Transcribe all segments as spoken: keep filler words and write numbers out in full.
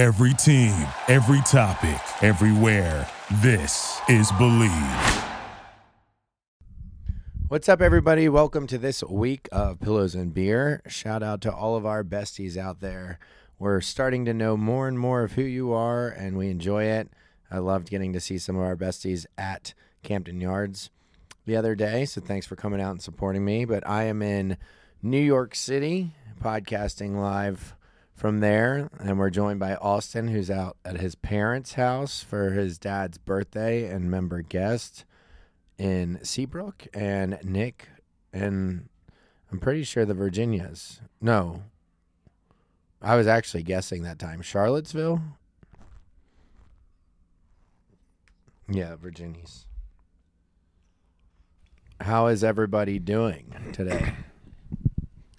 Every team, every topic, everywhere. This is Believe. What's up, everybody? Welcome to this week of Pillows and Beer. Shout out to all of our besties out there. We're starting to know more and more of who you are, and we enjoy it. I loved getting to see some of our besties at Camden Yards the other day, so thanks for coming out and supporting me. But I am in New York City, podcasting live from there, and we're joined by Austen, who's out at his parents' house for his dad's birthday and member guest in Seabrook, and Nick, and I'm pretty sure the Virginias. No, I was actually guessing that time. Charlottesville? Yeah, Virginias. How is everybody doing today?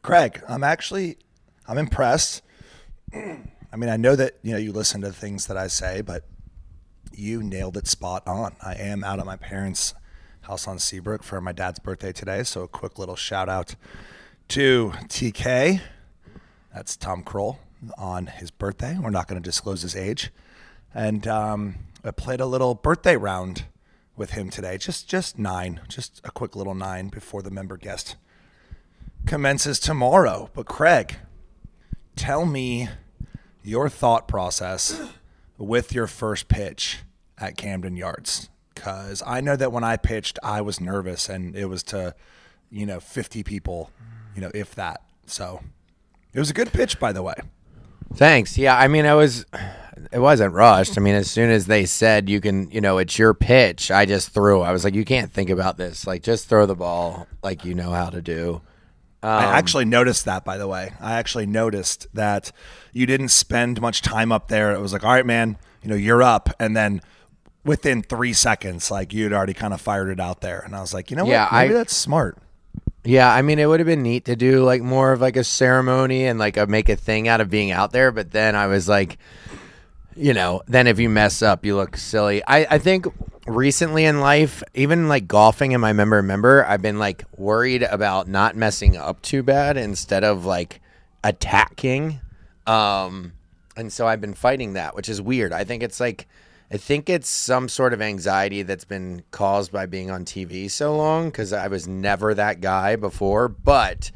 Craig, I'm actually, I'm impressed. I mean, I know that, you know, you listen to the things that I say, but you nailed it spot on. I am out at my parents' house on Seabrook for my dad's birthday today. So a quick little shout out to T K. That's Tom Kroll on his birthday. We're not going to disclose his age. And um, I played a little birthday round with him today. Just just nine, just a quick little nine before the member guest commences tomorrow. But Craig, tell me your thought process with your first pitch at Camden Yards. Because I know that when I pitched, I was nervous, and it was to, you know, fifty people, you know, if that. So it was a good pitch, by the way. Thanks. Yeah, I mean, I was, it wasn't rushed. I mean, as soon as they said you can, you know, it's your pitch, I just threw. I was like, you can't think about this. Like, just throw the ball like you know how to do. Um, I actually noticed that, by the way. I actually noticed that you didn't spend much time up there. It was like, all right, man, you know, you're up. And then within three seconds, like, you'd already kind of fired it out there. And I was like, you know yeah, what? Maybe I, that's smart. Yeah, I mean, it would have been neat to do, like, more of, like, a ceremony and, like, a make a thing out of being out there. But then I was like, you know, then if you mess up, you look silly. I, I think recently in life, even, like, golfing in my member remember, I've been, like, worried about not messing up too bad instead of, like, attacking. Um, and so I've been fighting that, which is weird. I think it's, like... I think it's some sort of anxiety that's been caused by being on T V so long, because I was never that guy before. But,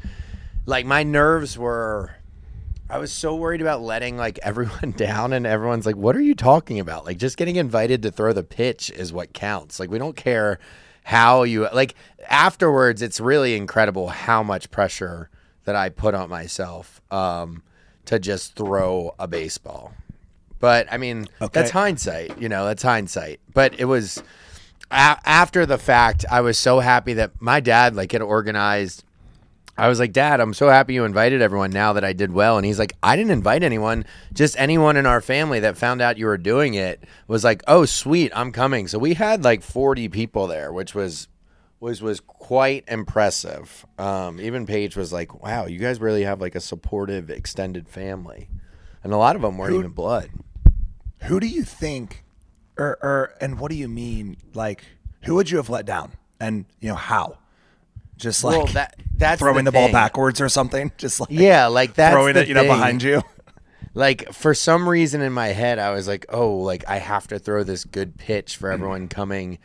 like, my nerves were – I was so worried about letting, like, everyone down, and everyone's like, what are you talking about? Like, just getting invited to throw the pitch is what counts. Like, we don't care how you – like, afterwards, it's really incredible how much pressure that I put on myself um, to just throw a baseball. But, I mean, okay. That's hindsight, you know, that's hindsight. But it was a- after the fact, I was so happy that my dad, like, had organized. I was like, Dad, I'm so happy you invited everyone now that I did well. And he's like, I didn't invite anyone. Just anyone in our family that found out you were doing it was like, oh, sweet, I'm coming. So we had like forty people there, which was was was quite impressive. Um, even Paige was like, wow, you guys really have like a supportive extended family. And a lot of them weren't who, even blood. Who do you think, or, or and what do you mean? Like, who would you have let down, and you know how? Just like well, that, that's throwing the, the ball backwards or something. Just like yeah, like that's throwing it, you know, behind you. Like, for some reason in my head, I was like, oh, like I have to throw this good pitch for everyone coming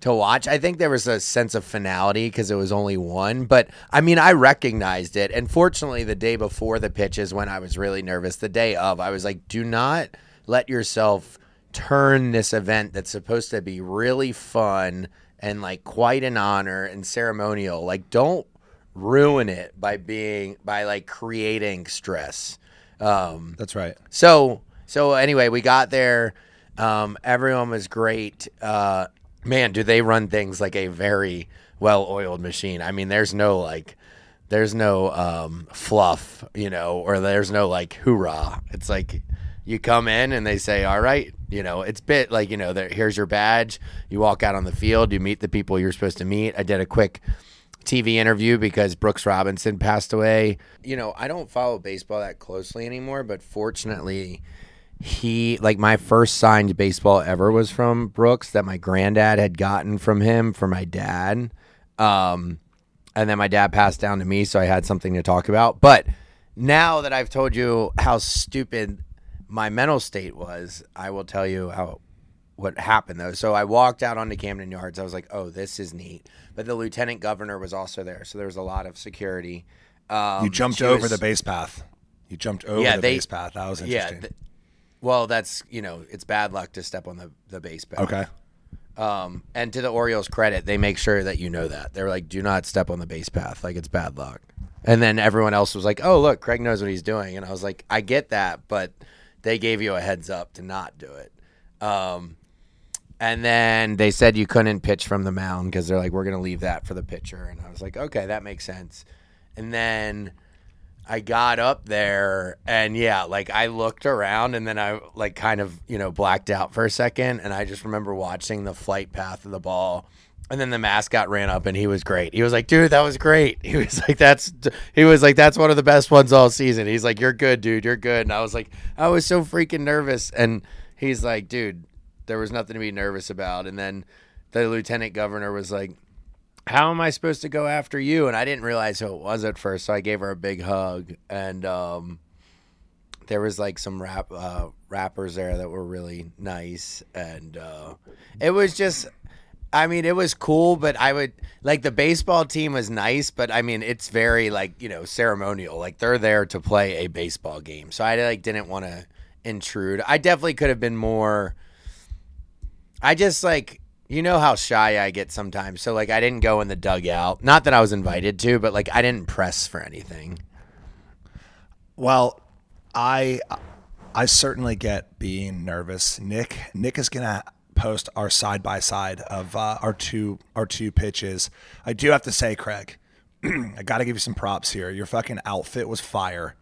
to watch. I think there was a sense of finality because it was only one, but I mean, I recognized it. And fortunately, the day before the pitch is when I was really nervous. The day of, I was like, do not let yourself turn this event that's supposed to be really fun and like quite an honor and ceremonial. Like, don't ruin it by being, by like creating stress. Um, that's right. So, so anyway, we got there. Um, everyone was great. Uh, Man, do they run things like a very well-oiled machine. I mean, there's no, like, there's no um, fluff, you know, or there's no, like, hoorah. It's like you come in and they say, all right, you know, it's bit like, you know, there, here's your badge. You walk out on the field. You meet the people you're supposed to meet. I did a quick T V interview because Brooks Robinson passed away. You know, I don't follow baseball that closely anymore, but fortunately – he, like, my first signed baseball ever was from Brooks that my granddad had gotten from him for my dad. Um, and then my dad passed down to me, so I had something to talk about. But now that I've told you how stupid my mental state was, I will tell you how what happened, though. So I walked out onto Camden Yards. I was like, oh, this is neat. But the lieutenant governor was also there, so there was a lot of security. Um, you jumped over was, the base path. You jumped over yeah, the they, base path. That was interesting. Yeah, th- well, that's, you know, it's bad luck to step on the, the base path. Okay. Um, and to the Orioles' credit, they make sure that you know that. They're like, do not step on the base path. Like, it's bad luck. And then everyone else was like, oh, look, Craig knows what he's doing. And I was like, I get that, but they gave you a heads up to not do it. Um, and then they said you couldn't pitch from the mound because they're like, we're going to leave that for the pitcher. And I was like, okay, that makes sense. And then I got up there and, yeah, like I looked around and then I like kind of, you know, blacked out for a second. And I just remember watching the flight path of the ball. And then the mascot ran up and he was great. He was like, dude, that was great. He was like, that's, he was like, that's one of the best ones all season. He's like, you're good, dude. You're good. And I was like, I was so freaking nervous. And he's like, dude, there was nothing to be nervous about. And then the lieutenant governor was like, how am I supposed to go after you? And I didn't realize who it was at first. So I gave her a big hug. And, um, there was like some rap, uh, rappers there that were really nice. And, uh, it was just, I mean, it was cool, but I would like the baseball team was nice, but I mean, it's very like, you know, ceremonial, like they're there to play a baseball game. So I like didn't want to intrude. I definitely could have been more. I just like, you know how shy I get sometimes. So like I didn't go in the dugout, not that I was invited to, but like I didn't press for anything. Well, I, I certainly get being nervous. Nick, Nick is going to post our side by side of uh, our two our two pitches. I do have to say, Craig, I got to give you some props here. Your fucking outfit was fire,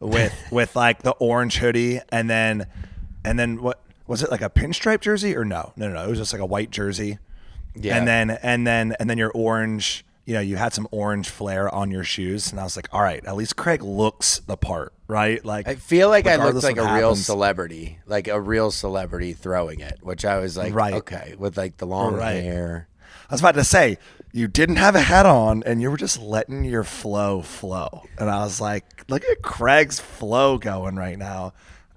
with with like the orange hoodie and then and then what was it, like a pinstripe jersey or no? No, no, no. It was just like a white jersey. Yeah. And then and then and then your orange, you know, you had some orange flair on your shoes, and I was like, all right, at least Craig looks the part, right? Like I feel like I looked like a happens. real celebrity, like a real celebrity throwing it, which I was like, right. Okay, with like the long right. hair. I was about to say, you didn't have a hat on, and you were just letting your flow flow. And I was like, look at Craig's flow going right now.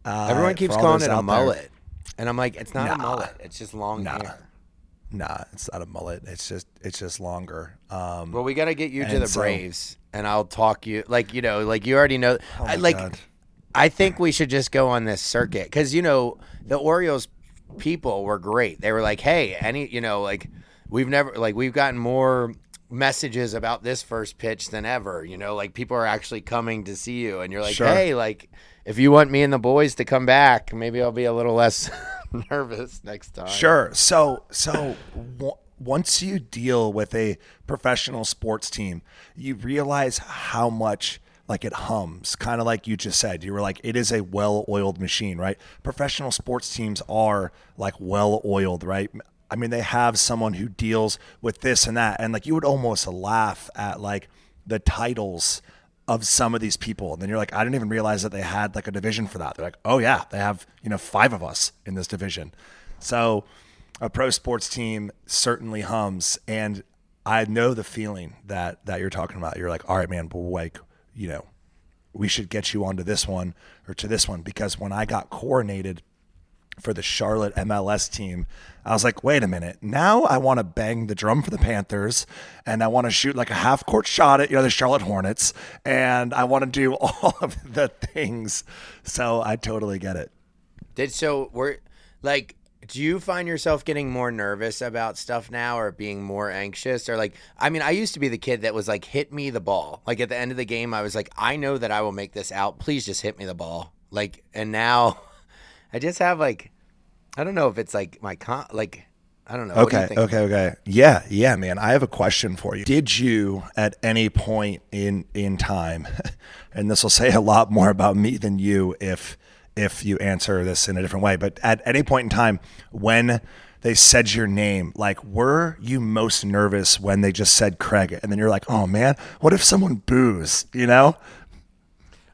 Uh, Everyone keeps calling it a mullet. There. And I'm like, it's not nah. a mullet. It's just long nah. hair. Nah, it's not a mullet. It's just it's just longer. Um, well, we got to get you to the so, Braves, and I'll talk you like you know, like you already know. Oh I, like, God. I think we should just go on this circuit because you know the Orioles people were great. They were like, hey, any you know, like we've never like we've gotten more messages about this first pitch than ever. You know, like people are actually coming to see you, and you're like, sure. hey, like if you want me and the boys to come back, maybe I'll be a little less nervous next time. Sure. So, so w- once you deal with a professional sports team, you realize how much like it hums, kind of like you just said, you were like, it is a well-oiled machine, right? Professional sports teams are like well-oiled, right? I mean, they have someone who deals with this and that. And like, you would almost laugh at like the titles of some of these people. And then you're like, I didn't even realize that they had like a division for that. They're like, oh yeah, they have, you know, five of us in this division. So a pro sports team certainly hums. And I know the feeling that, that you're talking about. You're like, all right, man, but like, you know, we should get you onto this one or to this one. Because when I got coordinated for the Charlotte M L S team, I was like, wait a minute. Now I want to bang the drum for the Panthers, and I want to shoot like a half court shot at, you know, the Charlotte Hornets, and I want to do all of the things. So I totally get it. Did so we're like, do you find yourself getting more nervous about stuff now or being more anxious or like, I mean, I used to be the kid that was like, hit me the ball. Like at the end of the game, I was like, I know that I will make this out. Please just hit me the ball. Like, and now I just have like, I don't know if it's like my con, like, I don't know. Okay. What do you think? Okay. Okay. Yeah. Yeah, man. I have a question for you. Did you at any point in, in time, and this will say a lot more about me than you, if, if you answer this in a different way, but at any point in time, when they said your name, like, were you most nervous when they just said Craig? And then you're like, oh man, what if someone boos, you know?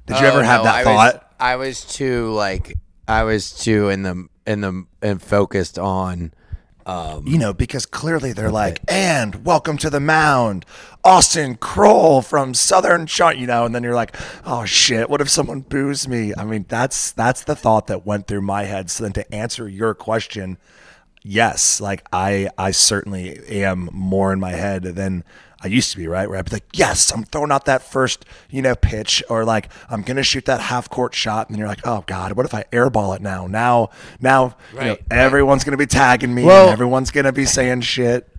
Did oh, you ever have no, that I thought? Was, I was too like, I was too in the in the and focused on Um, you know, because clearly they're like, and welcome to the mound, Austen Kroll from Southern Charm, you know, and then you're like, oh shit, what if someone boos me? I mean, that's that's the thought that went through my head. So then to answer your question, yes, like I, I certainly am more in my head than I used to be, right? Where I'd be like, yes, I'm throwing out that first, you know, pitch, or like, I'm going to shoot that half court shot. And then you're like, oh God, what if I airball it now? Now, now, right, you know, everyone's right. going to be tagging me. Well, and everyone's going to be saying shit.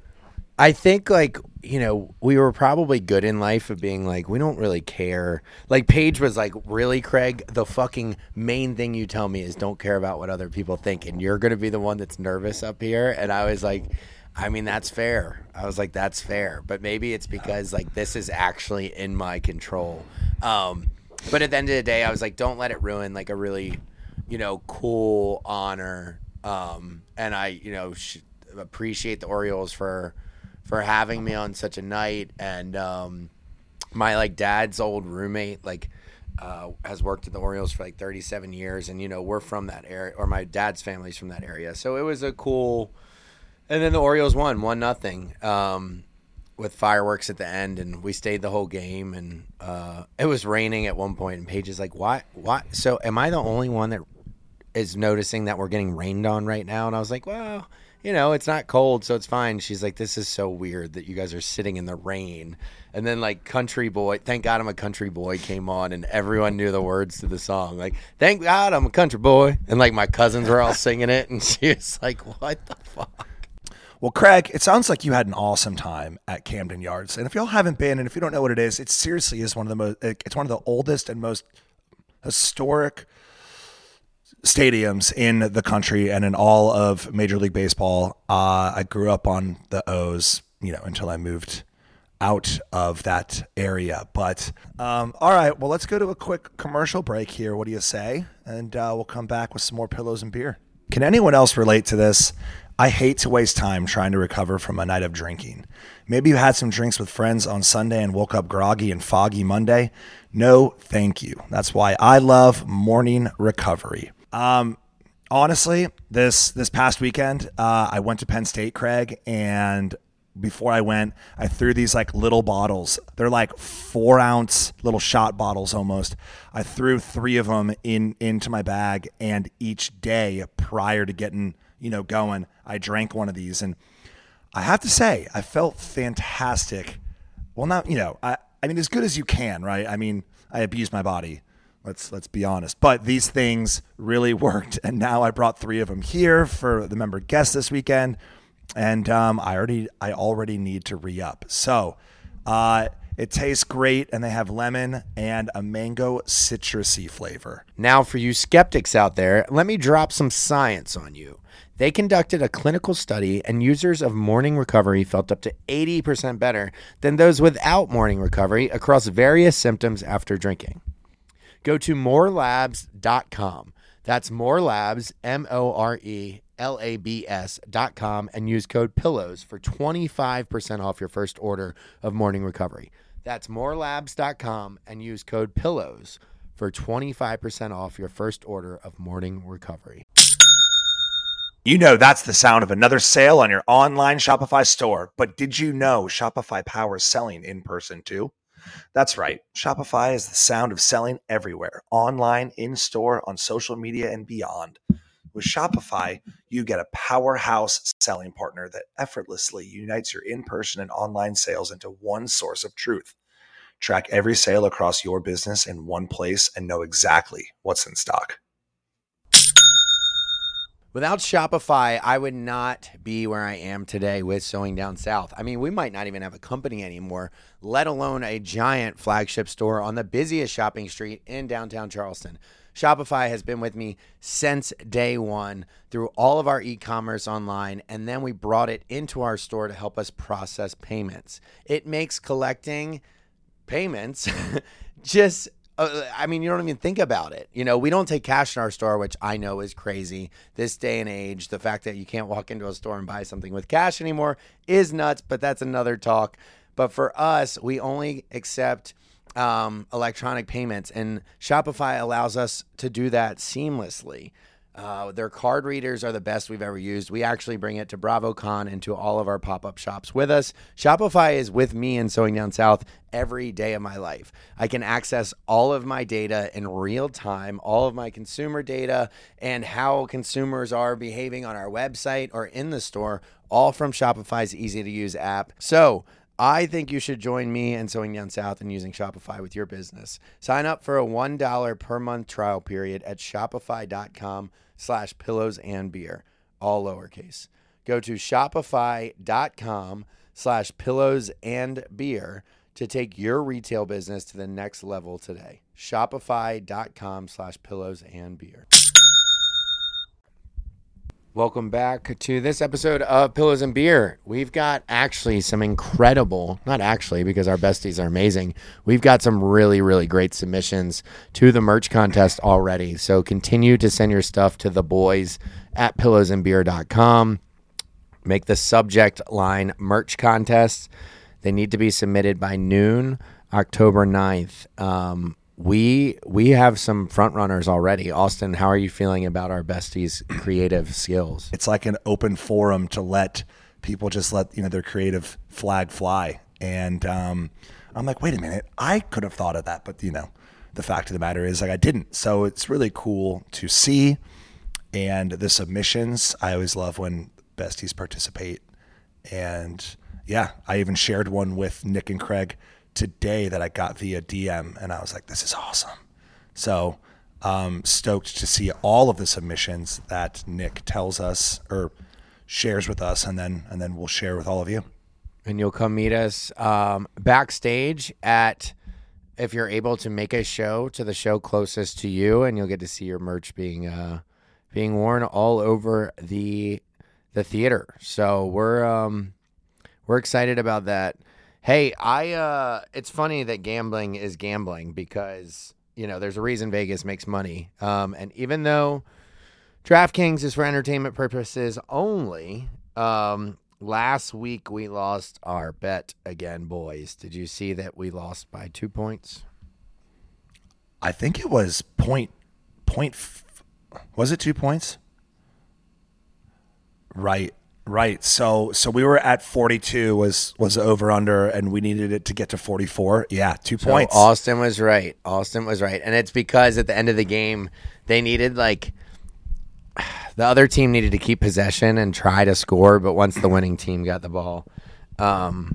I think like, you know, we were probably good in life of being like, we don't really care. Like Paige was like, really, Craig, the fucking main thing you tell me is don't care about what other people think. And you're going to be the one that's nervous up here. And I was like, I mean, that's fair. I was like, that's fair. But maybe it's because, like, this is actually in my control. Um, but at the end of the day, I was like, don't let it ruin, like, a really, you know, cool honor. Um, and I, you know, sh- appreciate the Orioles for for having me on such a night. And um, my, like, dad's old roommate, like, uh, has worked at the Orioles for, like, thirty-seven years. And, you know, we're from that area, or my dad's family's from that area. So it was a cool... And then the Orioles won, one nothing, um, with fireworks at the end, and we stayed the whole game. And uh, it was raining at one point, and Paige is like, "Why? Why? So am I the only one that is noticing that we're getting rained on right now?" And I was like, "Well, you know, it's not cold, so it's fine." She's like, "This is so weird that you guys are sitting in the rain." And then like Country Boy, thank God I'm a Country Boy, came on, and everyone knew the words to the song. Like, thank God I'm a country boy, and like my cousins were all singing it, and she was like, "What the fuck?" Well, Craig, it sounds like you had an awesome time at Camden Yards. And if y'all haven't been, and if you don't know what it is, it seriously is one of the most, it's one of the oldest and most historic stadiums in the country and in all of Major League Baseball. Uh, I grew up on the O's, you know, until I moved out of that area. But um, all right, well, let's go to a quick commercial break here. What do you say? And uh, we'll come back with some more Pillows and Beer. Can anyone else relate to this? I hate to waste time trying to recover from a night of drinking. Maybe you had some drinks with friends on Sunday and woke up groggy and foggy Monday. No, thank you. That's why I love Morning Recovery. Um, honestly, this this past weekend, uh, I went to Penn State, Craig, and before I went, I threw these like little bottles. They're like four ounce little shot bottles almost. I threw three of them in into my bag, and each day prior to getting you know, going, I drank one of these, and I have to say, I felt fantastic. Well, not, you know, I, I mean, as good as you can, right? I mean, I abused my body. Let's, let's be honest, but these things really worked. And now I brought three of them here for the member guest this weekend. And, um, I already, I already need to re-up. So, uh, it tastes great, and they have lemon and a mango citrusy flavor. Now, for you skeptics out there, let me drop some science on you. They conducted a clinical study, and users of Morning Recovery felt up to eighty percent better than those without Morning Recovery across various symptoms after drinking. Go to more labs dot com. That's MoreLabs, M O R E L A B S dot com, and use code PILLOWS for twenty-five percent off your first order of Morning Recovery. That's more labs dot com and use code PILLOWS for twenty-five percent off your first order of Morning Recovery. You know that's the sound of another sale on your online Shopify store, but did you know Shopify powers selling in person too? That's right. Shopify is the sound of selling everywhere, online, in-store, on social media, and beyond. With Shopify, you get a powerhouse selling partner that effortlessly unites your in-person and online sales into one source of truth. Track every sale across your business in one place and know exactly what's in stock. Without Shopify, I would not be where I am today with Sewing Down South. I mean, we might not even have a company anymore, let alone a giant flagship store on the busiest shopping street in downtown Charleston. Shopify has been with me since day one through all of our e-commerce online, and then we brought it into our store to help us process payments. It makes collecting payments just, uh, I mean, you don't even think about it. You know, we don't take cash in our store, which I know is crazy. This day and age, the fact that you can't walk into a store and buy something with cash anymore is nuts, but that's another talk. But for us, we only accept um electronic payments, and Shopify allows us to do that seamlessly. Uh, their card readers are the best we've ever used. We actually bring it to BravoCon and to all of our pop-up shops with us. Shopify is with me in Sewing Down South every day of my life. I can access all of my data in real time, all of my consumer data and how consumers are behaving on our website or in the store, all from Shopify's easy-to-use app. So I think you should join me in Sewing Down South and using Shopify with your business. Sign up for a one dollar per month trial period at shopify.com slash pillows and beer, all lowercase. Go to shopify.com slash pillows and beer to take your retail business to the next level today. Shopify.com slash pillows and beer. Welcome back to this episode of Pillows and Beer. We've got actually some incredible, not actually because our besties are amazing, we've got some really, really great submissions to the merch contest already. So continue to send your stuff to the boys at pillows and beer dot com. Make the subject line merch contests. They need to be submitted by noon, October ninth. Um, We we have some front runners already. Austen, how are you feeling about our besties' creative skills? It's like an open forum to let people just let you know their creative flag fly. And um, I'm like, wait a minute, I could have thought of that, but you know, the fact of the matter is like I didn't. So it's really cool to see, and the submissions. I always love when besties participate, and yeah, I even shared one with Nick and Craig today that I got via D M, and I was like, this is awesome. So um stoked to see all of the submissions that Nick tells us or shares with us, and then and then we'll share with all of you. And you'll come meet us um backstage at, if you're able to make a show, to the show closest to you, and you'll get to see your merch being uh being worn all over the the theater. So we're um we're excited about that. Hey, I uh, it's funny that gambling is gambling because, you know, there's a reason Vegas makes money. Um, and even though DraftKings is for entertainment purposes only, um, last week we lost our bet again, boys. Did you see that we lost by two points? I think it was point, point, f- was it two points? Right. Right. So so we were at forty-two was was over under, and we needed it to get to forty-four. Yeah, two so points. Austen was right. Austen was right. And it's because at the end of the game, they needed like the other team needed to keep possession and try to score. But once the winning team got the ball, um,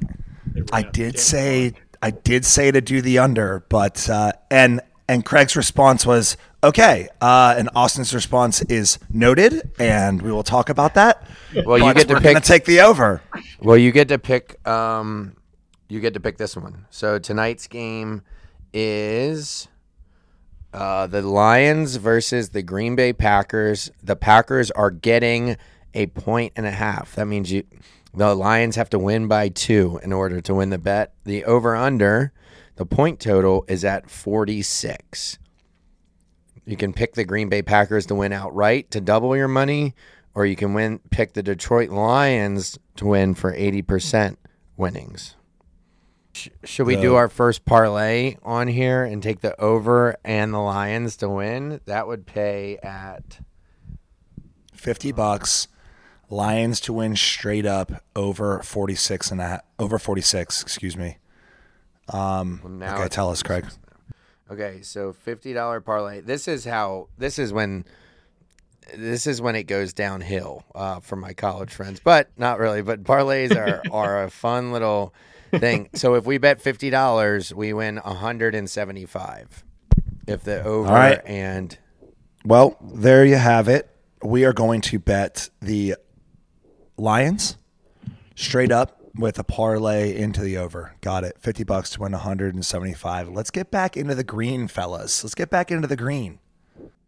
I did say I did say to do the under. But uh, and and Craig's response was, okay, uh, and Austen's response is noted, and we will talk about that. Well, you get to pick. Take the over. Well, you get to pick. Um, you get to pick this one. So tonight's game is uh, the Lions versus the Green Bay Packers. The Packers are getting a point and a half. That means you, the Lions have to win by two in order to win the bet. The over/under, the point total is at forty-six. You can pick the Green Bay Packers to win outright to double your money, or you can win pick the Detroit Lions to win for eighty percent winnings. Sh- should we the, do our first parlay on here and take the over and the Lions to win? That would pay at fifty bucks. Lions to win straight up over forty-six and a half, over forty-six, excuse me. Um well, now okay, tell us, Craig. Okay, so fifty dollar parlay. This is how. This is when. This is when it goes downhill uh, for my college friends, but not really. But parlays are are a fun little thing. So if we bet fifty dollars, we win one hundred seventy-five dollars. If the over. All right. And well, there you have it. We are going to bet the Lions straight up with a parlay into the over. Got it. fifty bucks to win one hundred seventy-five. Let's get back into the green, fellas. Let's get back into the green.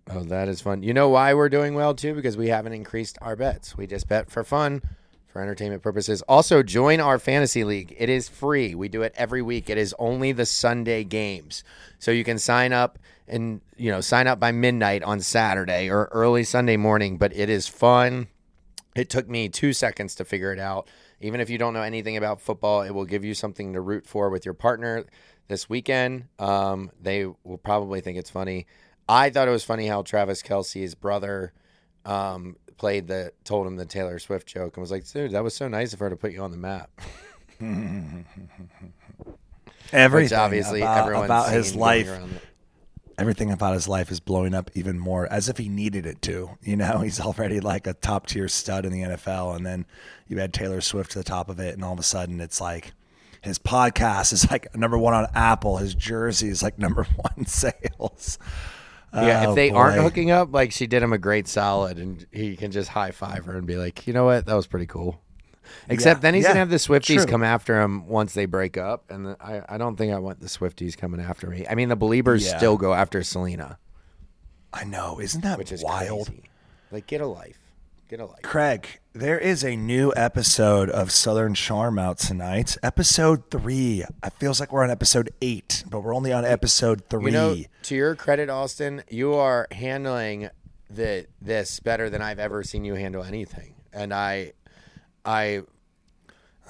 Oh, that is fun. You know why we're doing well, too? Because we haven't increased our bets. We just bet for fun, for entertainment purposes. Also, join our fantasy league. It is free. We do it every week. It is only the Sunday games. So you can sign up and, you know, sign up by midnight on Saturday or early Sunday morning, but it is fun. It took me two seconds to figure it out. Even if you don't know anything about football, it will give you something to root for with your partner this weekend. Um, they will probably think it's funny. I thought it was funny how Travis Kelce's brother um, played the told him the Taylor Swift joke and was like, dude, that was so nice of her to put you on the map. Everything Which obviously about, about his life. Everything about his life is blowing up even more, as if he needed it to. You know, he's already like a top tier stud in the N F L, and then you add Taylor Swift to the top of it, and all of a sudden it's like his podcast is like number one on Apple. His jersey is like number one sales. Yeah, oh, if they boy. aren't hooking up, like she did him a great solid, and he can just high five her and be like, you know what, that was pretty cool. Except yeah, then he's yeah, gonna have the Swifties true. come after him once they break up, and the, I, I don't think I want the Swifties coming after me. I mean, the Believers yeah. still go after Selena. I know, isn't that Which is wild? Crazy. Like, get a life, get a life. Craig, there is a new episode of Southern Charm out tonight, episode three. It feels like we're on episode eight, but we're only on episode three. You know, to your credit, Austen, you are handling the this better than I've ever seen you handle anything, and I. I,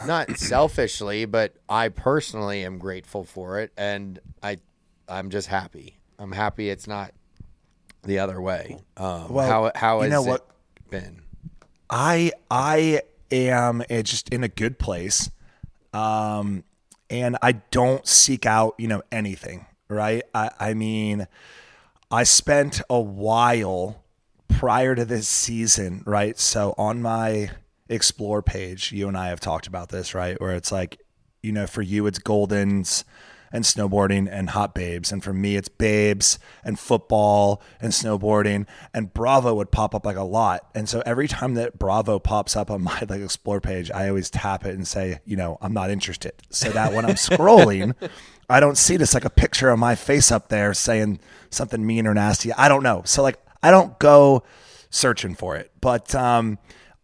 not selfishly, but I personally am grateful for it, and I, I'm just happy. I'm happy it's not the other way. Um, well, how how has you know it what? been? I I am just in a good place, um, and I don't seek out you know anything, right? I I mean, I spent a while prior to this season, right? So on my Explore page, you and I have talked about this, right? Where it's like, you know, for you it's Goldens and snowboarding and hot babes, and for me it's babes and football and snowboarding, and Bravo would pop up like a lot. And so every time that Bravo pops up on my like Explore page, I always tap it and say, you know, I'm not interested, so that when I'm scrolling I don't see this like a picture of my face up there saying something mean or nasty. I don't know, so like I don't go searching for it, but um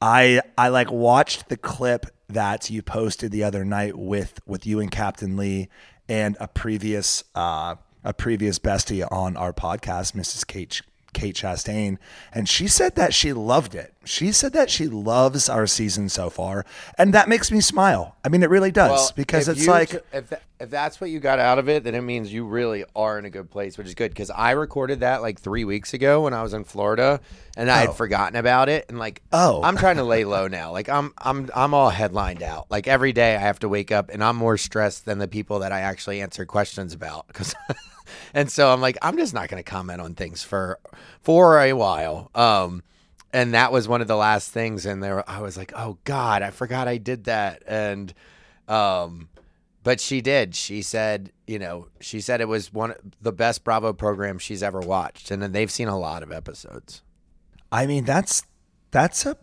I I like watched the clip that you posted the other night with with you and Captain Lee and a previous uh, a previous bestie on our podcast, Missus Kate Kate Chastain, and she said that she loved it. She said that she loves our season so far, and that makes me smile. I mean, it really does, well, because it's you, like if that, if that's what you got out of it, then it means you really are in a good place, which is good, because I recorded that like three weeks ago when I was in Florida. And I oh. had forgotten about it, and like, oh, I'm trying to lay low now. Like, I'm, I'm, I'm all headlined out. Like every day, I have to wake up, and I'm more stressed than the people that I actually answer questions about. Because, and so I'm like, I'm just not going to comment on things for, for a while. Um, and that was one of the last things, and there I was like, oh God, I forgot I did that, and, um, but she did. She said, you know, she said it was one of the best Bravo program she's ever watched, and then they've seen a lot of episodes. I mean, that's that's a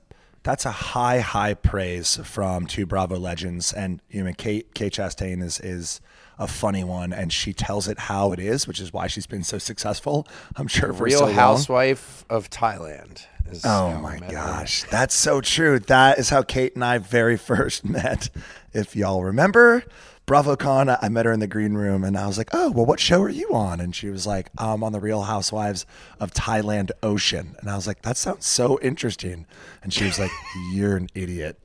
that's a high high praise from two Bravo legends, and you know, Kate Kate Chastain is is a funny one, and she tells it how it is, which is why she's been so successful. I'm sure for Real so long. Real Housewife of Thailand. Is oh my gosh, her. That's so true. That is how Kate and I very first met. If y'all remember, BravoCon, I met her in the green room, and I was like, oh, well, what show are you on? And she was like, I'm on the Real Housewives of Thailand Ocean. And I was like, that sounds so interesting. And she was like, you're an idiot.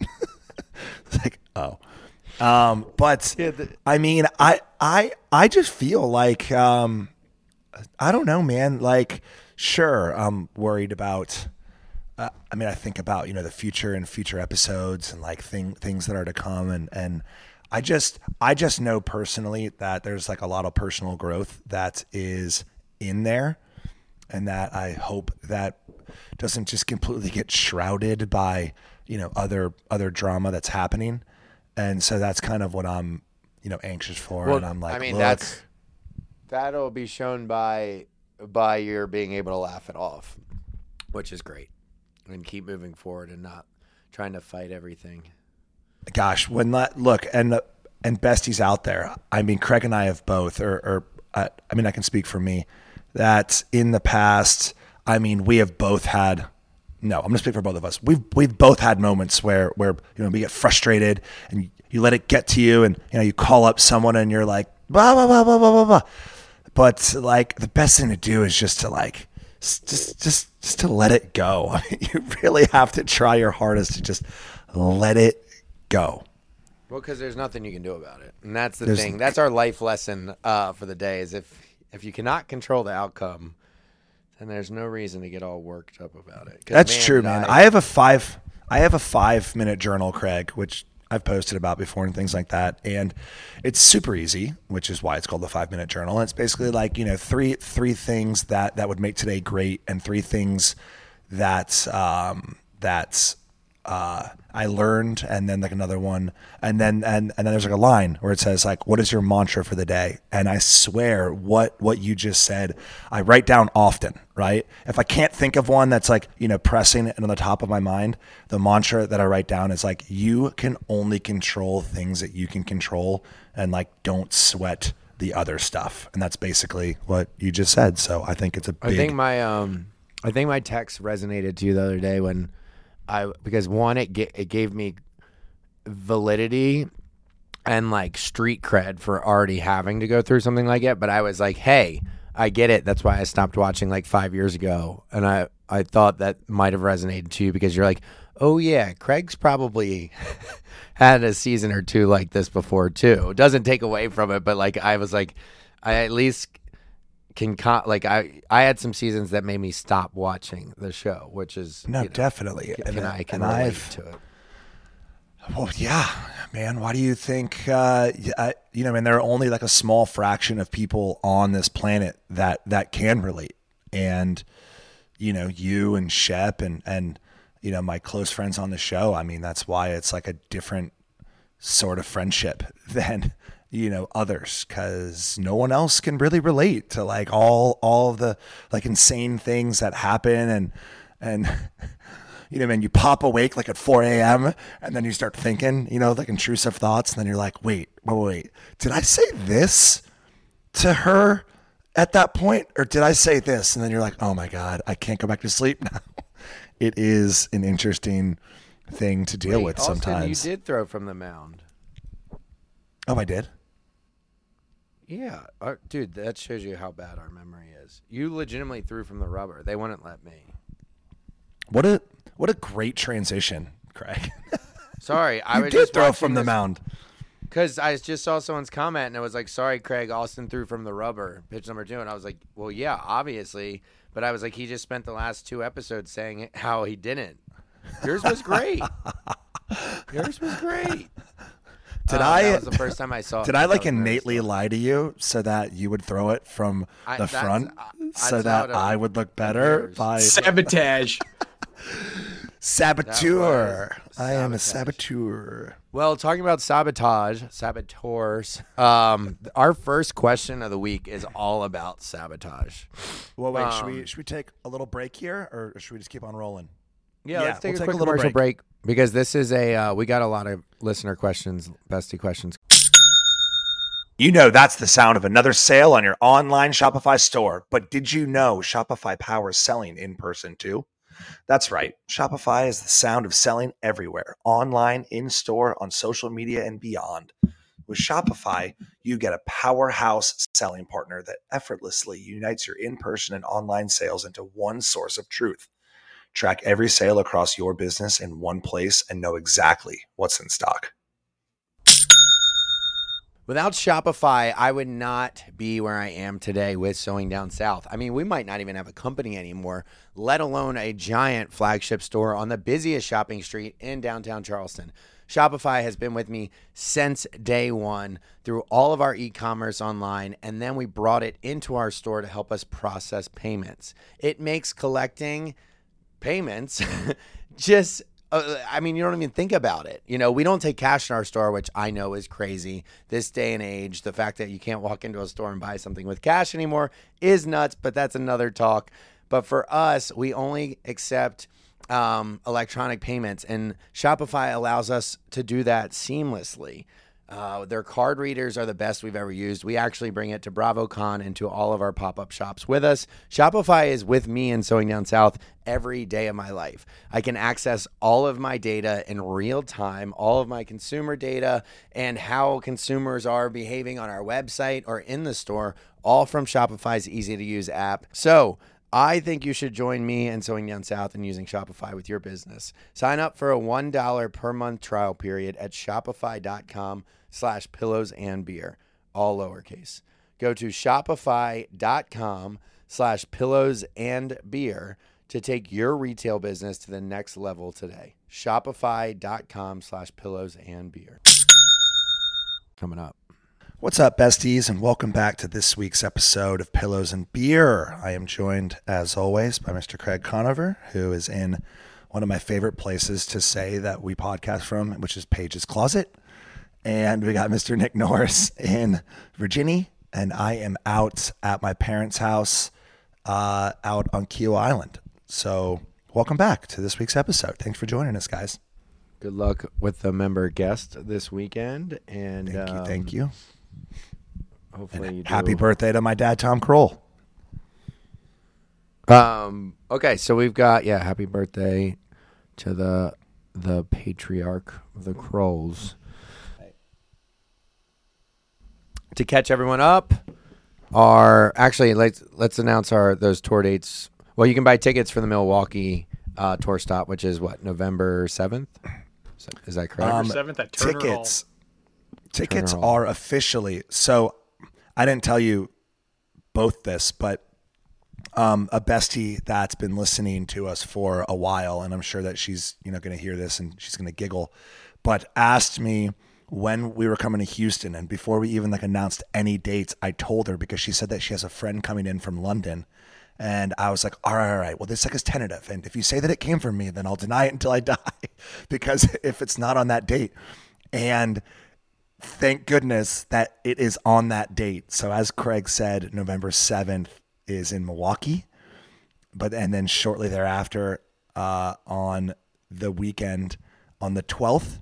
It's like, oh. Um, but, yeah, the- I mean, I I, I just feel like, um, I don't know, man. Like, sure, I'm worried about... Uh, I mean, I think about, you know, the future and future episodes and like thing, things that are to come. And, and I just, I just know personally that there's like a lot of personal growth that is in there, and that I hope that doesn't just completely get shrouded by, you know, other, other drama that's happening. And so that's kind of what I'm, you know, anxious for. Well, and I'm like, I mean, look, that's, that'll be shown by, by your being able to laugh it off, which is great. And keep moving forward and not trying to fight everything. Gosh, when that, look, and and besties out there, I mean, Craig and I have both, or, or uh, I mean, I can speak for me, that in the past, I mean, we have both had, no, I'm going to speak for both of us. We've we've both had moments where, where you know, we get frustrated and you let it get to you, and, you know, you call up someone and you're like, blah, blah, blah, blah, blah, blah, blah. But, like, the best thing to do is just to, like, Just, just, just to let it go. I mean, you really have to try your hardest to just let it go. Well, because there's nothing you can do about it, and that's the there's, thing. That's our life lesson uh, for the day: is if if you cannot control the outcome, then there's no reason to get all worked up about it. That's man true, man. I have a five. I have a five-minute journal, Craig, which I've posted about before and things like that. And it's super easy, which is why it's called the five-minute journal. And it's basically like, you know, three three things that, that would make today great, and three things that um, that uh, I learned, and then like another one. And then and, and then there's like a line where it says like, what is your mantra for the day? And I swear what what you just said, I write down often, right? If I can't think of one that's like, you know, pressing and on the top of my mind, the mantra that I write down is like, you can only control things that you can control, and like, don't sweat the other stuff. And that's basically what you just said. So I think it's a big... I think my, um, I think my text resonated to you the other day when I, because one, it, ge- it gave me validity and like street cred for already having to go through something like it. But I was like, hey, I get it. That's why I stopped watching like five years ago. And I, I thought that might have resonated to you, because you're like, oh yeah, Craig's probably had a season or two like this before too. It doesn't take away from it, but like, I was like, I at least can con- like I, I had some seasons that made me stop watching the show, which is no, you know, definitely. Can, and I can and relate I've, to it. Well, yeah, man. Why do you think, uh, I, you know, I mean, there are only like a small fraction of people on this planet that, that can relate. And, you know, you and Shep and, and, you know, my close friends on the show, I mean, that's why it's like a different sort of friendship than, you know, others, because no one else can really relate to like all, all of the like insane things that happen. And, and, you know, man, you pop awake like at four a.m. and then you start thinking, you know, like intrusive thoughts. And then you're like, wait, wait, wait, did I say this to her at that point? Or did I say this? And then you're like, oh my God, I can't go back to sleep now. It is an interesting thing to deal wait, with Austen, sometimes. You did throw from the mound. Oh, I did? Yeah. Our, dude, that shows you how bad our memory is. You legitimately threw from the rubber. They wouldn't let me. What a... What a great transition, Craig. Sorry, I was just throw from the mound. Because I just saw someone's comment and it was like, sorry, Craig, Austen threw from the rubber, pitch number two. And I was like, well, yeah, obviously. But I was like, he just spent the last two episodes saying how he didn't. Yours was great. Yours was great. Did um, I? That was the first time I saw it. Did I like innately lie to you so that you would throw it from I, the front I, so that I would look better? By sabotage. Saboteur. I am a saboteur. Well, talking about sabotage, saboteurs. Um, our first question of the week is all about sabotage. Well, wait. Um, should we should we take a little break here, or should we just keep on rolling? Yeah, yeah let's take we'll a quick take a little commercial break. break because this is a uh, we got a lot of listener questions, bestie questions. You know that's the sound of another sale on your online Shopify store, but did you know Shopify powers selling in person too? That's right. Shopify is the sound of selling everywhere, online, in-store, on social media, and beyond. With Shopify, you get a powerhouse selling partner that effortlessly unites your in-person and online sales into one source of truth. Track every sale across your business in one place and know exactly what's in stock. Without Shopify, I would not be where I am today with Sewing Down South. I mean, we might not even have a company anymore, let alone a giant flagship store on the busiest shopping street in downtown Charleston. Shopify has been with me since day one through all of our e-commerce online, and then we brought it into our store to help us process payments. It makes collecting payments just... I mean, you don't even think about it. You know, we don't take cash in our store, which I know is crazy. This day and age, the fact that you can't walk into a store and buy something with cash anymore is nuts, but that's another talk. But for us, we only accept um, electronic payments, and Shopify allows us to do that seamlessly. Uh, their card readers are the best we've ever used. We actually bring it to BravoCon and to all of our pop-up shops with us. Shopify is with me in Sewing Down South every day of my life. I can access all of my data in real time, all of my consumer data and how consumers are behaving on our website or in the store, all from Shopify's easy-to-use app. So I think you should join me in Sewing Down South and using Shopify with your business. Sign up for a one dollar per month trial period at shopify.com slash pillows and beer, all lowercase. Go to shopify.com slash pillows and beer to take your retail business to the next level today. Shopify.com slash pillows and beer. Coming up. What's up, besties, and welcome back to this week's episode of Pillows and Beer. I am joined, as always, by Mister Craig Conover, who is in one of my favorite places to say that we podcast from, which is Paige's Closet. And we got Mister Nick Norris in Virginia, and I am out at my parents' house uh, out on Kiawah Island. So welcome back to this week's episode. Thanks for joining us, guys. Good luck with the member guest this weekend. And thank you. Um, thank you. Hopefully you do. Happy birthday to my dad, Tom Kroll. Um. Okay, so we've got, yeah, happy birthday to the the patriarch of the Krolls. To catch everyone up, are actually let's let's announce our those tour dates. Well, you can buy tickets for the Milwaukee uh, tour stop, which is what, November seventh. So, is that correct? Um, November seventh at Turner tickets. Hall. Tickets are officially, so I didn't tell you both this, but um, a bestie that's been listening to us for a while, and I'm sure that she's, you know, going to hear this and she's going to giggle, but asked me when we were coming to Houston, and before we even like announced any dates, I told her because she said that she has a friend coming in from London, and I was like, all right, all right, well, this like is tentative, and if you say that it came from me, then I'll deny it until I die, because if it's not on that date, and thank goodness that it is on that date. So as Craig said, November seventh is in Milwaukee, but and then shortly thereafter uh, on the weekend on the twelfth,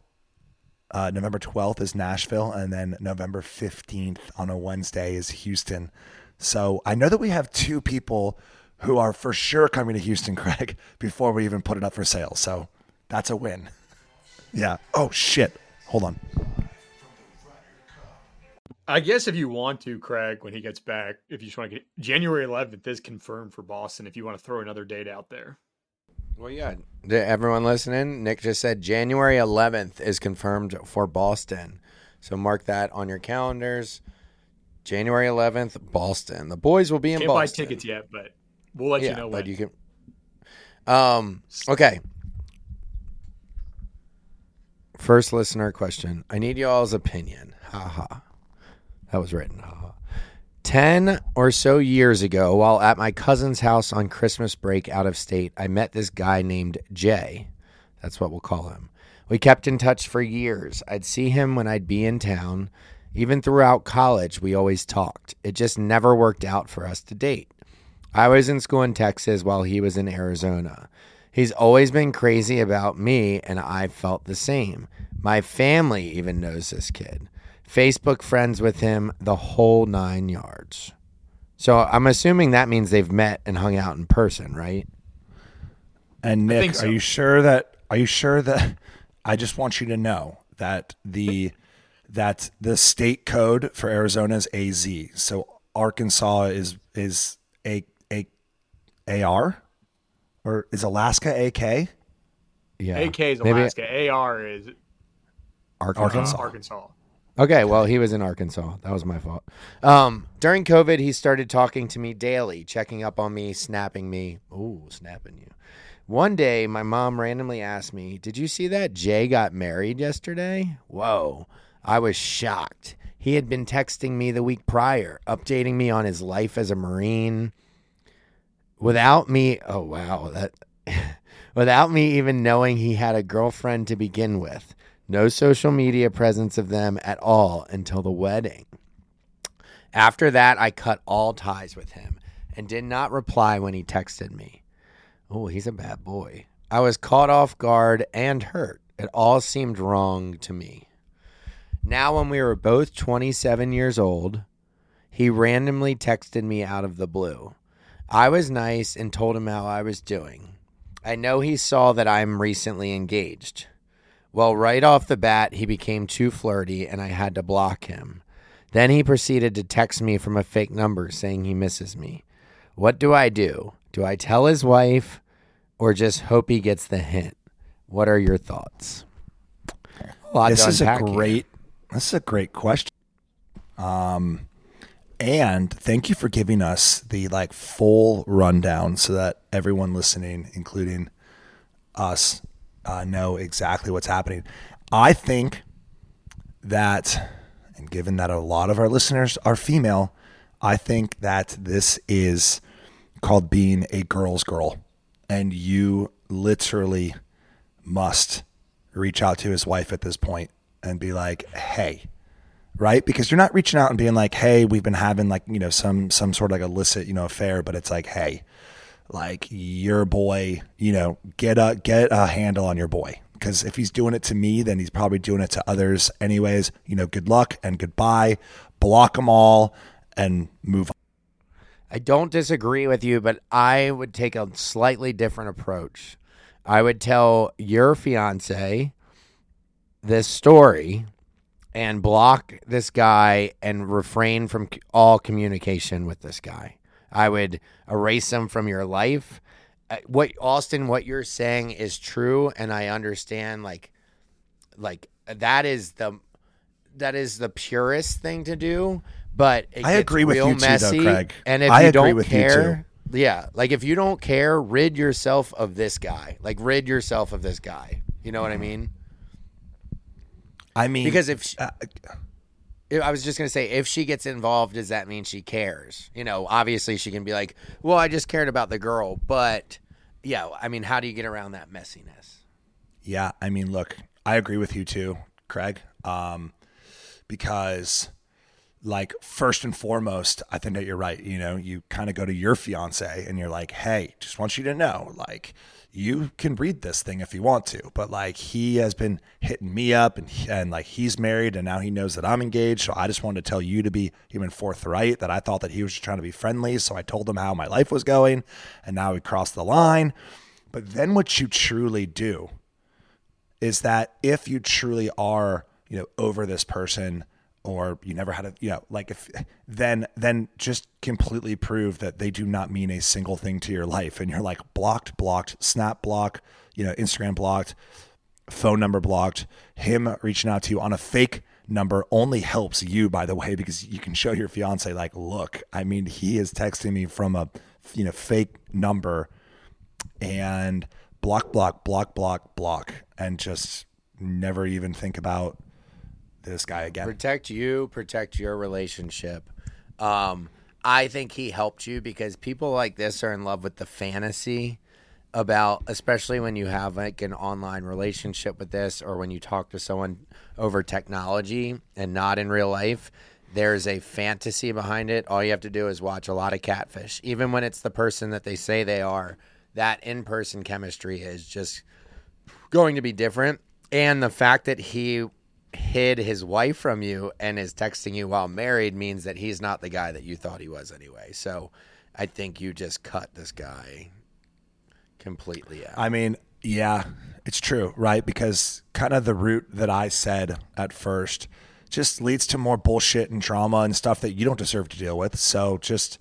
uh, November twelfth is Nashville, and then November fifteenth on a Wednesday is Houston. So I know that we have two people who are for sure coming to Houston, Craig, before we even put it up for sale. So that's a win. Yeah. Oh, shit. Hold on. I guess if you want to, Craig, when he gets back, if you just want to get January eleventh is confirmed for Boston, if you want to throw another date out there. Well, yeah. Everyone listening, Nick just said January eleventh is confirmed for Boston. So mark that on your calendars. January eleventh, Boston. The boys will be in Can't Boston. Can't buy tickets yet, but we'll let yeah, you know when. But you can... Um, okay. First listener question. I need y'all's opinion. Ha ha. That was written. Oh. Ten or so years ago, while at my cousin's house on Christmas break out of state, I met this guy named Jay. That's what we'll call him. We kept in touch for years. I'd see him when I'd be in town. Even throughout college, we always talked. It just never worked out for us to date. I was in school in Texas while he was in Arizona. He's always been crazy about me, and I felt the same. My family even knows this kid. Facebook friends with him, the whole nine yards. So I'm assuming that means they've met and hung out in person, right? And Nick, so. are you sure that are you sure that I just want you to know that the that the state code for Arizona is A Z. So Arkansas is is a a A R, or is Alaska A K? Yeah. A K is Alaska. Maybe. A R is Arkansas. Arkansas. Okay, well, he was in Arkansas. That was my fault. Um, during COVID, he started talking to me daily, checking up on me, snapping me. Ooh, snapping you. One day, my mom randomly asked me, did you see that Jay got married yesterday? Whoa. I was shocked. He had been texting me the week prior, updating me on his life as a Marine. Without me, oh, wow. that without me even knowing he had a girlfriend to begin with. No social media presence of them at all until the wedding. After that, I cut all ties with him and did not reply when he texted me. Oh, he's a bad boy. I was caught off guard and hurt. It all seemed wrong to me. Now, when we were both twenty-seven years old, he randomly texted me out of the blue. I was nice and told him how I was doing. I know he saw that I'm recently engaged. Well, right off the bat, he became too flirty, and I had to block him. Then he proceeded to text me from a fake number saying he misses me. What do I do? Do I tell his wife or just hope he gets the hint? What are your thoughts? This is a great, this is a great question. Um, And thank you for giving us the like full rundown so that everyone listening, including us, uh, know exactly what's happening. I think that, and given that a lot of our listeners are female, I think that this is called being a girl's girl. And you literally must reach out to his wife at this point and be like, hey, right? Because you're not reaching out and being like, hey, we've been having like, you know, some, some sort of like illicit, you know, affair, but it's like, hey, like your boy, you know, get a, get a handle on your boy. Cause if he's doing it to me, then he's probably doing it to others anyways, you know, good luck and goodbye, block them all and move on. I don't disagree with you, but I would take a slightly different approach. I would tell your fiance this story and block this guy and refrain from all communication with this guy. I would erase him from your life. What Austen, what you're saying is true, and I understand. Like, like that is the that is the purest thing to do. But it I gets agree with real you messy, too, though, Craig. And if I you agree don't with care, you too. yeah, like if you don't care, rid yourself of this guy. Like rid yourself of this guy. You know mm-hmm. what I mean? I mean, because if, she, uh, if I was just going to say, if she gets involved, does that mean she cares? You know, obviously she can be like, well, I just cared about the girl. But yeah, I mean, how do you get around that messiness? Yeah. I mean, look, I agree with you too, Craig. Um, because like first and foremost, I think that you're right. You know, you kind of go to your fiance and you're like, hey, just want you to know, like, you can read this thing if you want to, but like he has been hitting me up and, and like he's married and now he knows that I'm engaged. So I just wanted to tell you to be even forthright that I thought that he was just trying to be friendly. So I told him how my life was going and now we crossed the line. But then what you truly do is that if you truly are, you know, over this person or you never had a, you know, like if then, then just completely prove that they do not mean a single thing to your life. And you're like blocked, blocked, snap block, you know, Instagram blocked, phone number blocked, him reaching out to you on a fake number only helps you, by the way, because you can show your fiance like, look, I mean, he is texting me from a, you know, fake number and block, block, block, block, block, and just never even think about this guy again. Protect you, protect your relationship. Um, I think he helped you because people like this are in love with the fantasy about, especially when you have like an online relationship with this or when you talk to someone over technology and not in real life, there's a fantasy behind it. All you have to do is watch a lot of catfish. Even when it's the person that they say they are, that in-person chemistry is just going to be different. And the fact that he hid his wife from you and is texting you while married means that he's not the guy that you thought he was anyway. So I think you just cut this guy completely out. I mean, yeah, it's true, right? Because kind of the route that I said at first just leads to more bullshit and drama and stuff that you don't deserve to deal with. So just,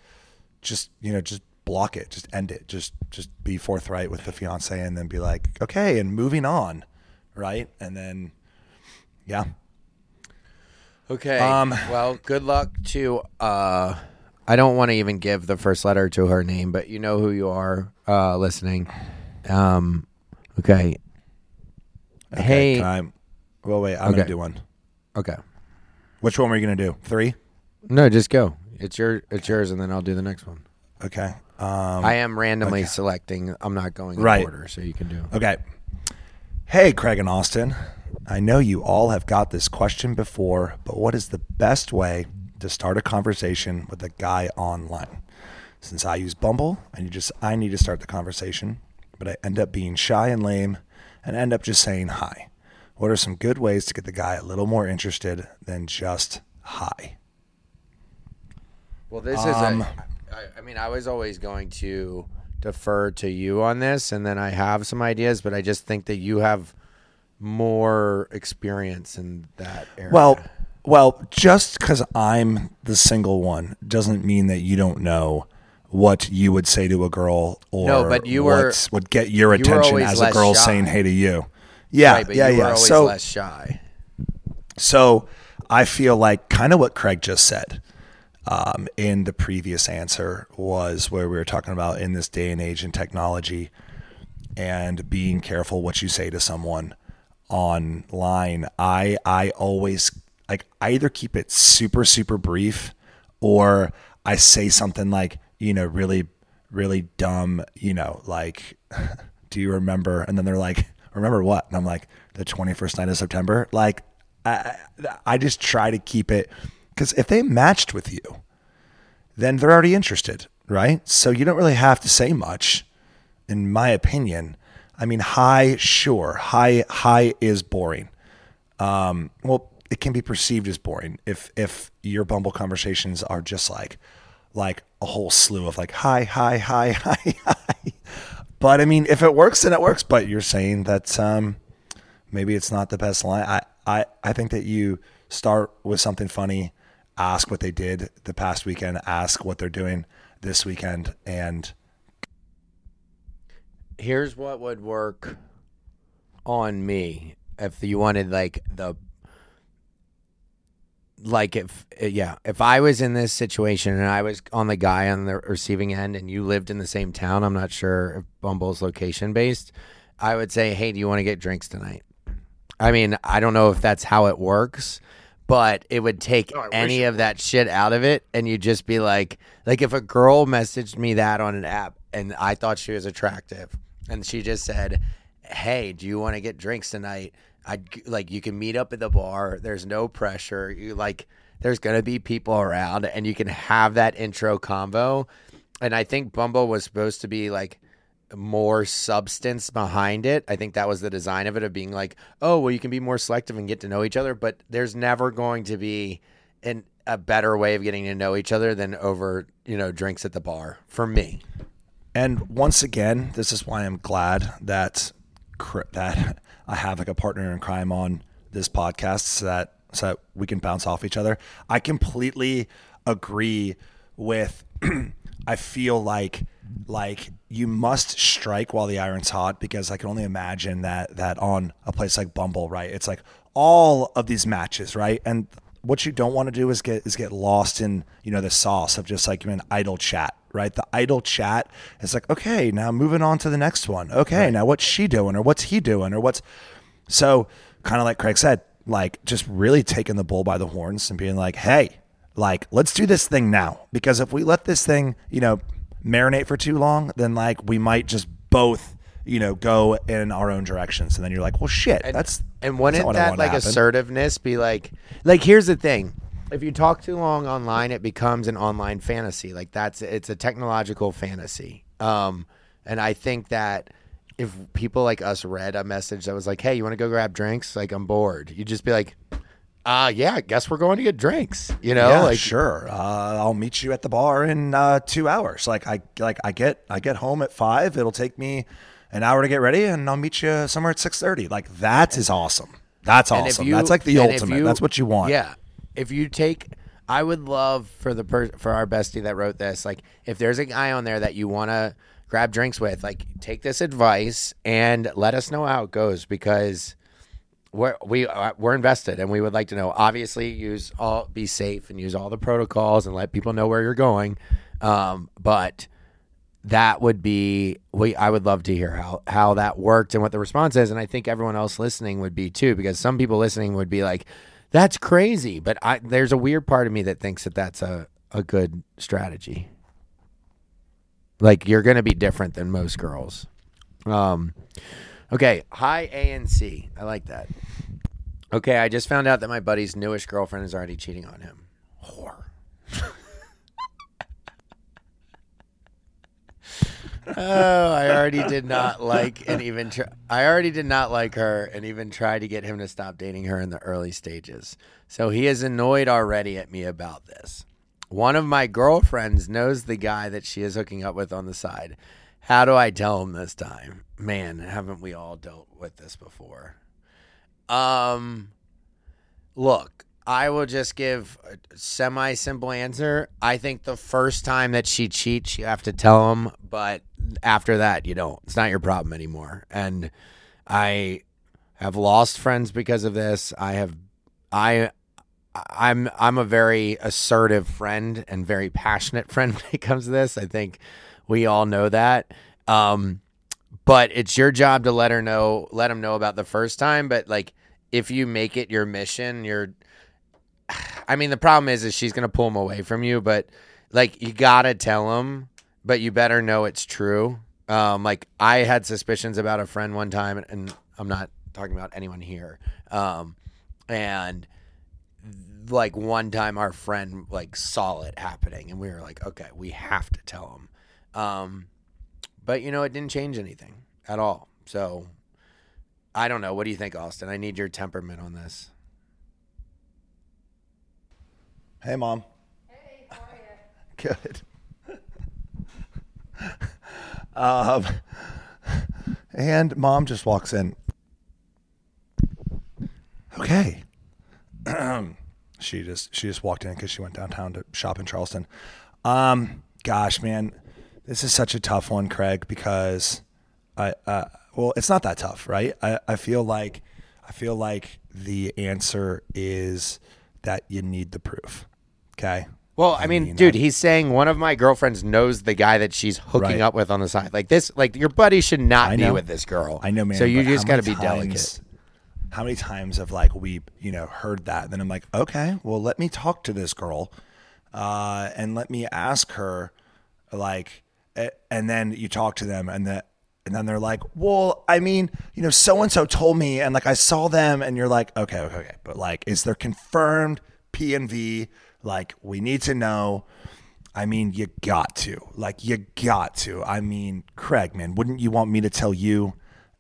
just, you know, just block it, just end it, just, just be forthright with the fiance and then be like, okay, and moving on. Right. And then, yeah. Okay. Um, well, good luck to, uh, I don't want to even give the first letter to her name, but you know who you are, uh, listening. Um, okay. okay. Hey. Time. Well, wait, I'm okay. going to do one. Okay. Which one were you going to do? Three? No, just go. It's your, it's yours. And then I'll do the next one. Okay. Um, I am randomly okay. selecting. I'm not going in right. order, so you can do. Okay. Hey, Craig and Austen. I know you all have got this question before, but what is the best way to start a conversation with a guy online? Since I use Bumble, I need just I need to start the conversation, but I end up being shy and lame and end up just saying hi. What are some good ways to get the guy a little more interested than just hi? Well, this um, is a, I mean, I was always going to defer to you on this, and then I have some ideas, but I just think that you have more experience in that area. Well, well, just because I'm the single one doesn't mean that you don't know what you would say to a girl or no, but you what were, would get your attention you as a girl shy. saying hey to you. Yeah, right, but yeah, you yeah. were always so less shy. So I feel like kind of what Craig just said. um, in the previous answer was where we were talking about in this day and age in technology and being careful what you say to someone online. I, I always like I either keep it super, super brief, or I say something like, you know, really, really dumb, you know, like, do you remember? And then they're like, remember what? And I'm like, the twenty-first night of September. Like, I, I just try to keep it, because if they matched with you, then they're already interested, right? So you don't really have to say much, in my opinion. I mean, hi, sure. Hi, hi is boring. Um, well, it can be perceived as boring if if your Bumble conversations are just like, like a whole slew of like, hi, hi, hi, hi, hi. But I mean, if it works, then it works. But you're saying that um, maybe it's not the best line. I, I, I think that you start with something funny, ask what they did the past weekend, ask what they're doing this weekend. And here's what would work on me if you wanted like the, like if, yeah, if I was in this situation and I was on the guy on the receiving end and you lived in the same town, I'm not sure if Bumble's location based, I would say, hey, do you want to get drinks tonight? I mean, I don't know if that's how it works, but it would take oh, any of that shit out of it. And you'd just be like, like if a girl messaged me that on an app and I thought she was attractive and she just said, hey, do you want to get drinks tonight? I'd like, you can meet up at the bar. There's no pressure. You like, there's going to be people around and you can have that intro convo. And I think Bumble was supposed to be like more substance behind it. I think that was the design of it, of being like, oh, well, you can be more selective and get to know each other, but there's never going to be an, a better way of getting to know each other than over, you know, drinks at the bar for me. And once again, this is why I'm glad that that I have like a partner in crime on this podcast, so that so that we can bounce off each other. I completely agree with I feel like like you must strike while the iron's hot, because I can only imagine that that on a place like Bumble, right? It's like all of these matches, right? And what you don't want to do is get is get lost in, you know, the sauce of just like, you know, an idle chat, right? The idle chat is like, okay, now moving on to the next one. Okay, right. Now what's she doing, or what's he doing, or what's so kind of like Craig said, like just really taking the bull by the horns and being like, hey, like let's do this thing now, because if we let this thing, you know, marinate for too long, then like we might just both, you know, go in our own directions. And then you're like, well, shit, and, that's, and wouldn't that's that like happen. Assertiveness be like, like, here's the thing. If you talk too long online, it becomes an online fantasy. Like that's, it's a technological fantasy. Um, and I think that if people like us read a message that was like, hey, you want to go grab drinks? Like, I'm bored. You'd just be like, uh, yeah, I guess we're going to get drinks, you know, yeah, like sure. Uh, I'll meet you at the bar in uh, two hours. Like I, like I get, I get home at five. It'll take me an hour to get ready, and I'll meet you somewhere at six thirty. Like that is awesome. That's awesome. You, that's like the ultimate. You, that's what you want. Yeah. If you take, I would love for the per, for our bestie that wrote this, like if there's a guy on there that you want to grab drinks with, like take this advice and let us know how it goes, because we're, we, uh, we're invested and we would like to know. Obviously use all, be safe and use all the protocols and let people know where you're going. Um, but that would be, we, I would love to hear how, how that worked and what the response is. And I think everyone else listening would be too, because some people listening would be like, that's crazy. But I, there's a weird part of me that thinks that that's a, a good strategy. Like you're going to be different than most girls. Um, okay. Hi A N C. I like that. Okay. I just found out that my buddy's newish girlfriend is already cheating on him. Whore. Oh, I already did not like and even try, I already did not like her and even tried to get him to stop dating her in the early stages. So he is annoyed already at me about this. One of my girlfriends knows the guy that she is hooking up with on the side. How do I tell him this time? Man, haven't we all dealt with this before? Um, look, I will just give a semi-simple answer. I think the first time that she cheats, you have to tell him. But after that, you don't. It's not your problem anymore. And I have lost friends because of this. I have, I, I'm I'm a very assertive friend and very passionate friend when it comes to this. I think we all know that. Um, but it's your job to let her know, let them know about the first time. But like, if you make it your mission, you're. I mean, the problem is, is she's gonna pull them away from you. But like, you gotta tell them. But you better know it's true. Um, like I had suspicions about a friend one time, and, and I'm not talking about anyone here. Um, and. Like one time our friend like saw it happening and we were like, okay, we have to tell him. Um, but you know, it didn't change anything at all. So I don't know. What do you think, Austen? I need your temperament on this. Hey, Mom. Hey, how are you? Good. um, and Mom just walks in. Okay. She just she just walked in because she went downtown to shop in Charleston. Um, gosh, man, this is such a tough one, Craig. Because I uh, well, it's not that tough, right? I, I feel like I feel like the answer is that you need the proof. Okay. Well, I mean, I mean dude, I, he's saying one of my girlfriends knows the guy that she's hooking right. up with on the side. Like this, like your buddy should not be with this girl. I know, man. So you just got to be times, delicate. How many times have like we, you know, heard that? And then I'm like, okay, well, let me talk to this girl, uh, and let me ask her, like, and then you talk to them, and that, and then they're like, well, I mean, you know, so and so told me, and like I saw them, and you're like, okay, okay, okay, but like, is there confirmed P and V? Like, we need to know. I mean, you got to, like, you got to. I mean, Craig, man, wouldn't you want me to tell you?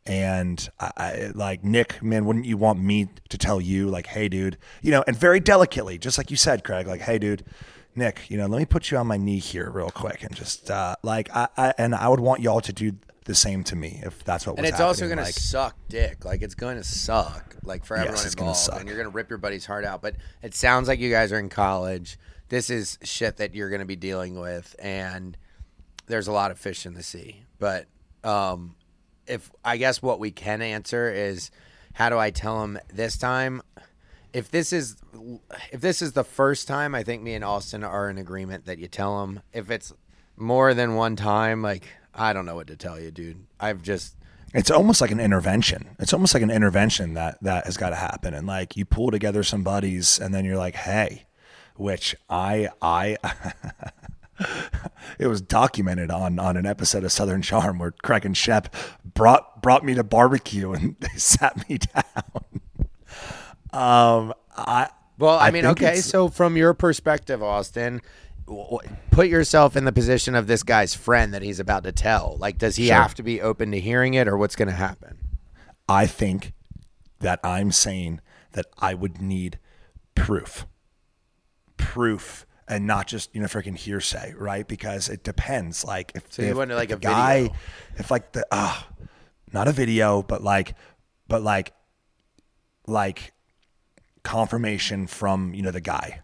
And I, I like Nick, man, wouldn't you want me to tell you like, hey dude, you know, and very delicately, just like you said, Craig, like, hey dude, Nick, you know, let me put you on my knee here real quick. And just uh, like, I, I, and I would want y'all to do the same to me if that's what and was happening. And it's also going like, to suck dick. Like it's going to suck like for everyone yes, it's involved gonna suck. And you're going to rip your buddy's heart out. But it sounds like you guys are in college. This is shit that you're going to be dealing with. And there's a lot of fish in the sea, but, um, if I guess what we can answer is how do I tell him this time? If this is if this is the first time, I think me and Austen are in agreement that you tell him. If it's more than one time, like I don't know what to tell you, dude. I've just It's almost like an intervention. It's almost like an intervention that that has got to happen. And like you pull together some buddies and then you're like, "Hey," which I I it was documented on, on an episode of Southern Charm where Craig and Shep brought brought me to barbecue and they sat me down. Um, I well, I, I mean, okay. So from your perspective, Austen, put yourself in the position of this guy's friend that he's about to tell. Like, does he sure. have to be open to hearing it, or what's going to happen? I think that I'm saying that I would need proof. Proof. And not just, you know, freaking hearsay, right? Because it depends. Like if, so you if, wonder, like if a guy, video. if like the, ah, uh, not a video, but like, but like, like confirmation from, you know, the guy.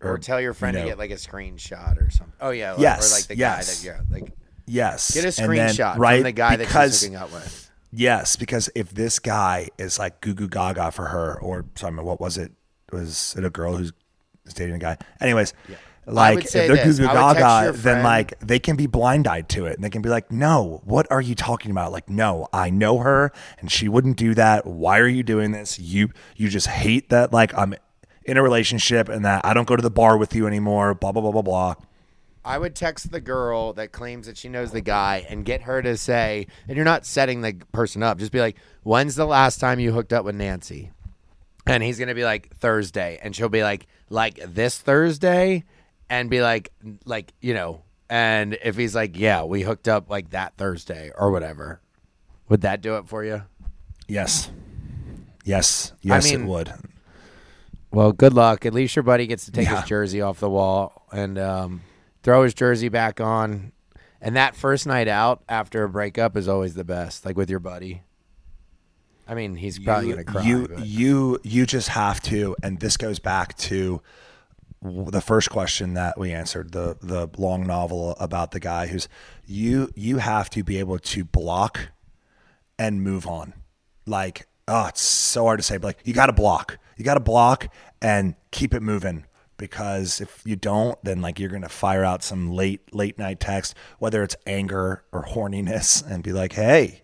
Or, or tell your friend you know, to get like a screenshot or something. Oh yeah. Like, yes. Or like the yes, guy that you're like, yes. Get a screenshot then, right? From the guy because, that she's hooking up with. Yes. Because if this guy is like goo goo gaga for her or something, what was it? Was it a girl who's, dating a guy anyways yeah. like if they're goo goo gaga then like they can be blind eyed to it and they can be like no what are you talking about like no I know her and she wouldn't do that why are you doing this you you just hate that like I'm in a relationship and that I don't go to the bar with you anymore blah blah blah blah blah. I would text the girl that claims that she knows the guy and get her to say and you're not setting the person up just be like when's the last time you hooked up with Nancy? And he's going to be like Thursday and she'll be like, like this Thursday and be like, like, you know, and if he's like, yeah, we hooked up like that Thursday or whatever. Would that do it for you? Yes. Yes. Yes, I mean, it would. Well, good luck. At least your buddy gets to take yeah. his jersey off the wall and um, throw his jersey back on. And that first night out after a breakup is always the best, like with your buddy. I mean, he's probably going to cry. You, but. you, you just have to, and this goes back to the first question that we answered, the the long novel about the guy who's you. You have to be able to block and move on. Like, oh, it's so hard to say, but like you got to block. you got to block and keep it moving, because if you don't, then like you're going to fire out some late, late night text, whether it's anger or horniness, and be like, hey,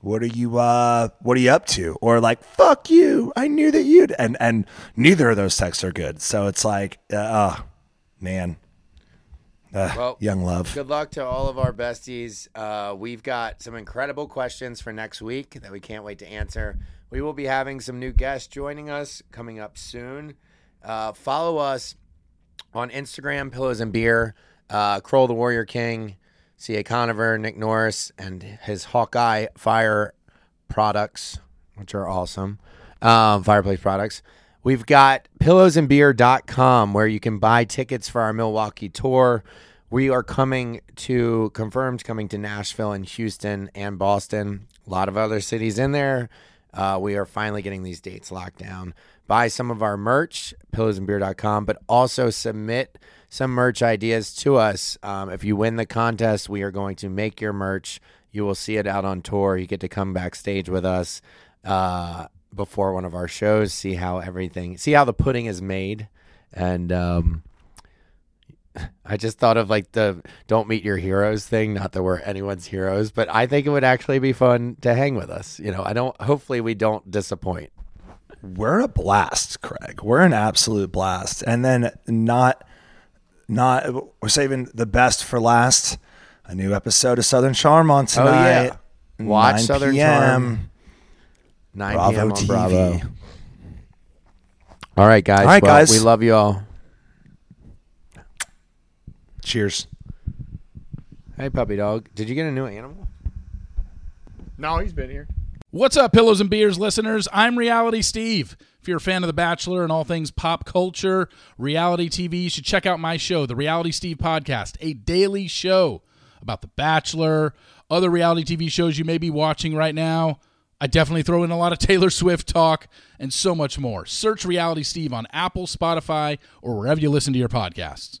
what are you, uh, what are you up to? Or like, fuck you, I knew that you'd, and, and neither of those texts are good. So it's like, uh, oh, man. Uh, well, young love. Good luck to all of our besties. Uh, we've got some incredible questions for next week that we can't wait to answer. We will be having some new guests joining us coming up soon. Uh, follow us on Instagram, Pillows and Beer, uh, Kroll the Warrior King, C A. Conover, Nick Norris, and his Hawkeye Fire products, which are awesome, um, fireplace products. We've got pillows and beer dot com, where you can buy tickets for our Milwaukee tour. We are coming to, confirmed, coming to Nashville and Houston and Boston. A lot of other cities in there. Uh, we are finally getting these dates locked down. Buy some of our merch, pillows and beer dot com, but also submit some merch ideas to us. Um, if you win the contest, we are going to make your merch. You will see it out on tour. You get to come backstage with us. Uh before one of our shows, see how everything, see how the pudding is made. And um, I just thought of like the don't meet your heroes thing, not that we're anyone's heroes, but I think it would actually be fun to hang with us. You know, I don't, hopefully we don't disappoint. We're a blast, Craig. We're an absolute blast. And then not, not, we're saving the best for last. A new episode of Southern Charm on tonight. Oh, yeah. Watch Southern Charm. nine p.m. on Bravo. All right, guys. All right, well, guys. We love you all. Cheers. Hey, puppy dog. Did you get a new animal? No, he's been here. What's up, Pillows and Beers listeners? I'm Reality Steve. If you're a fan of The Bachelor and all things pop culture, reality T V, you should check out my show, The Reality Steve Podcast, a daily show about The Bachelor, other reality T V shows you may be watching right now. I definitely throw in a lot of Taylor Swift talk and so much more. Search Reality Steve on Apple, Spotify, or wherever you listen to your podcasts.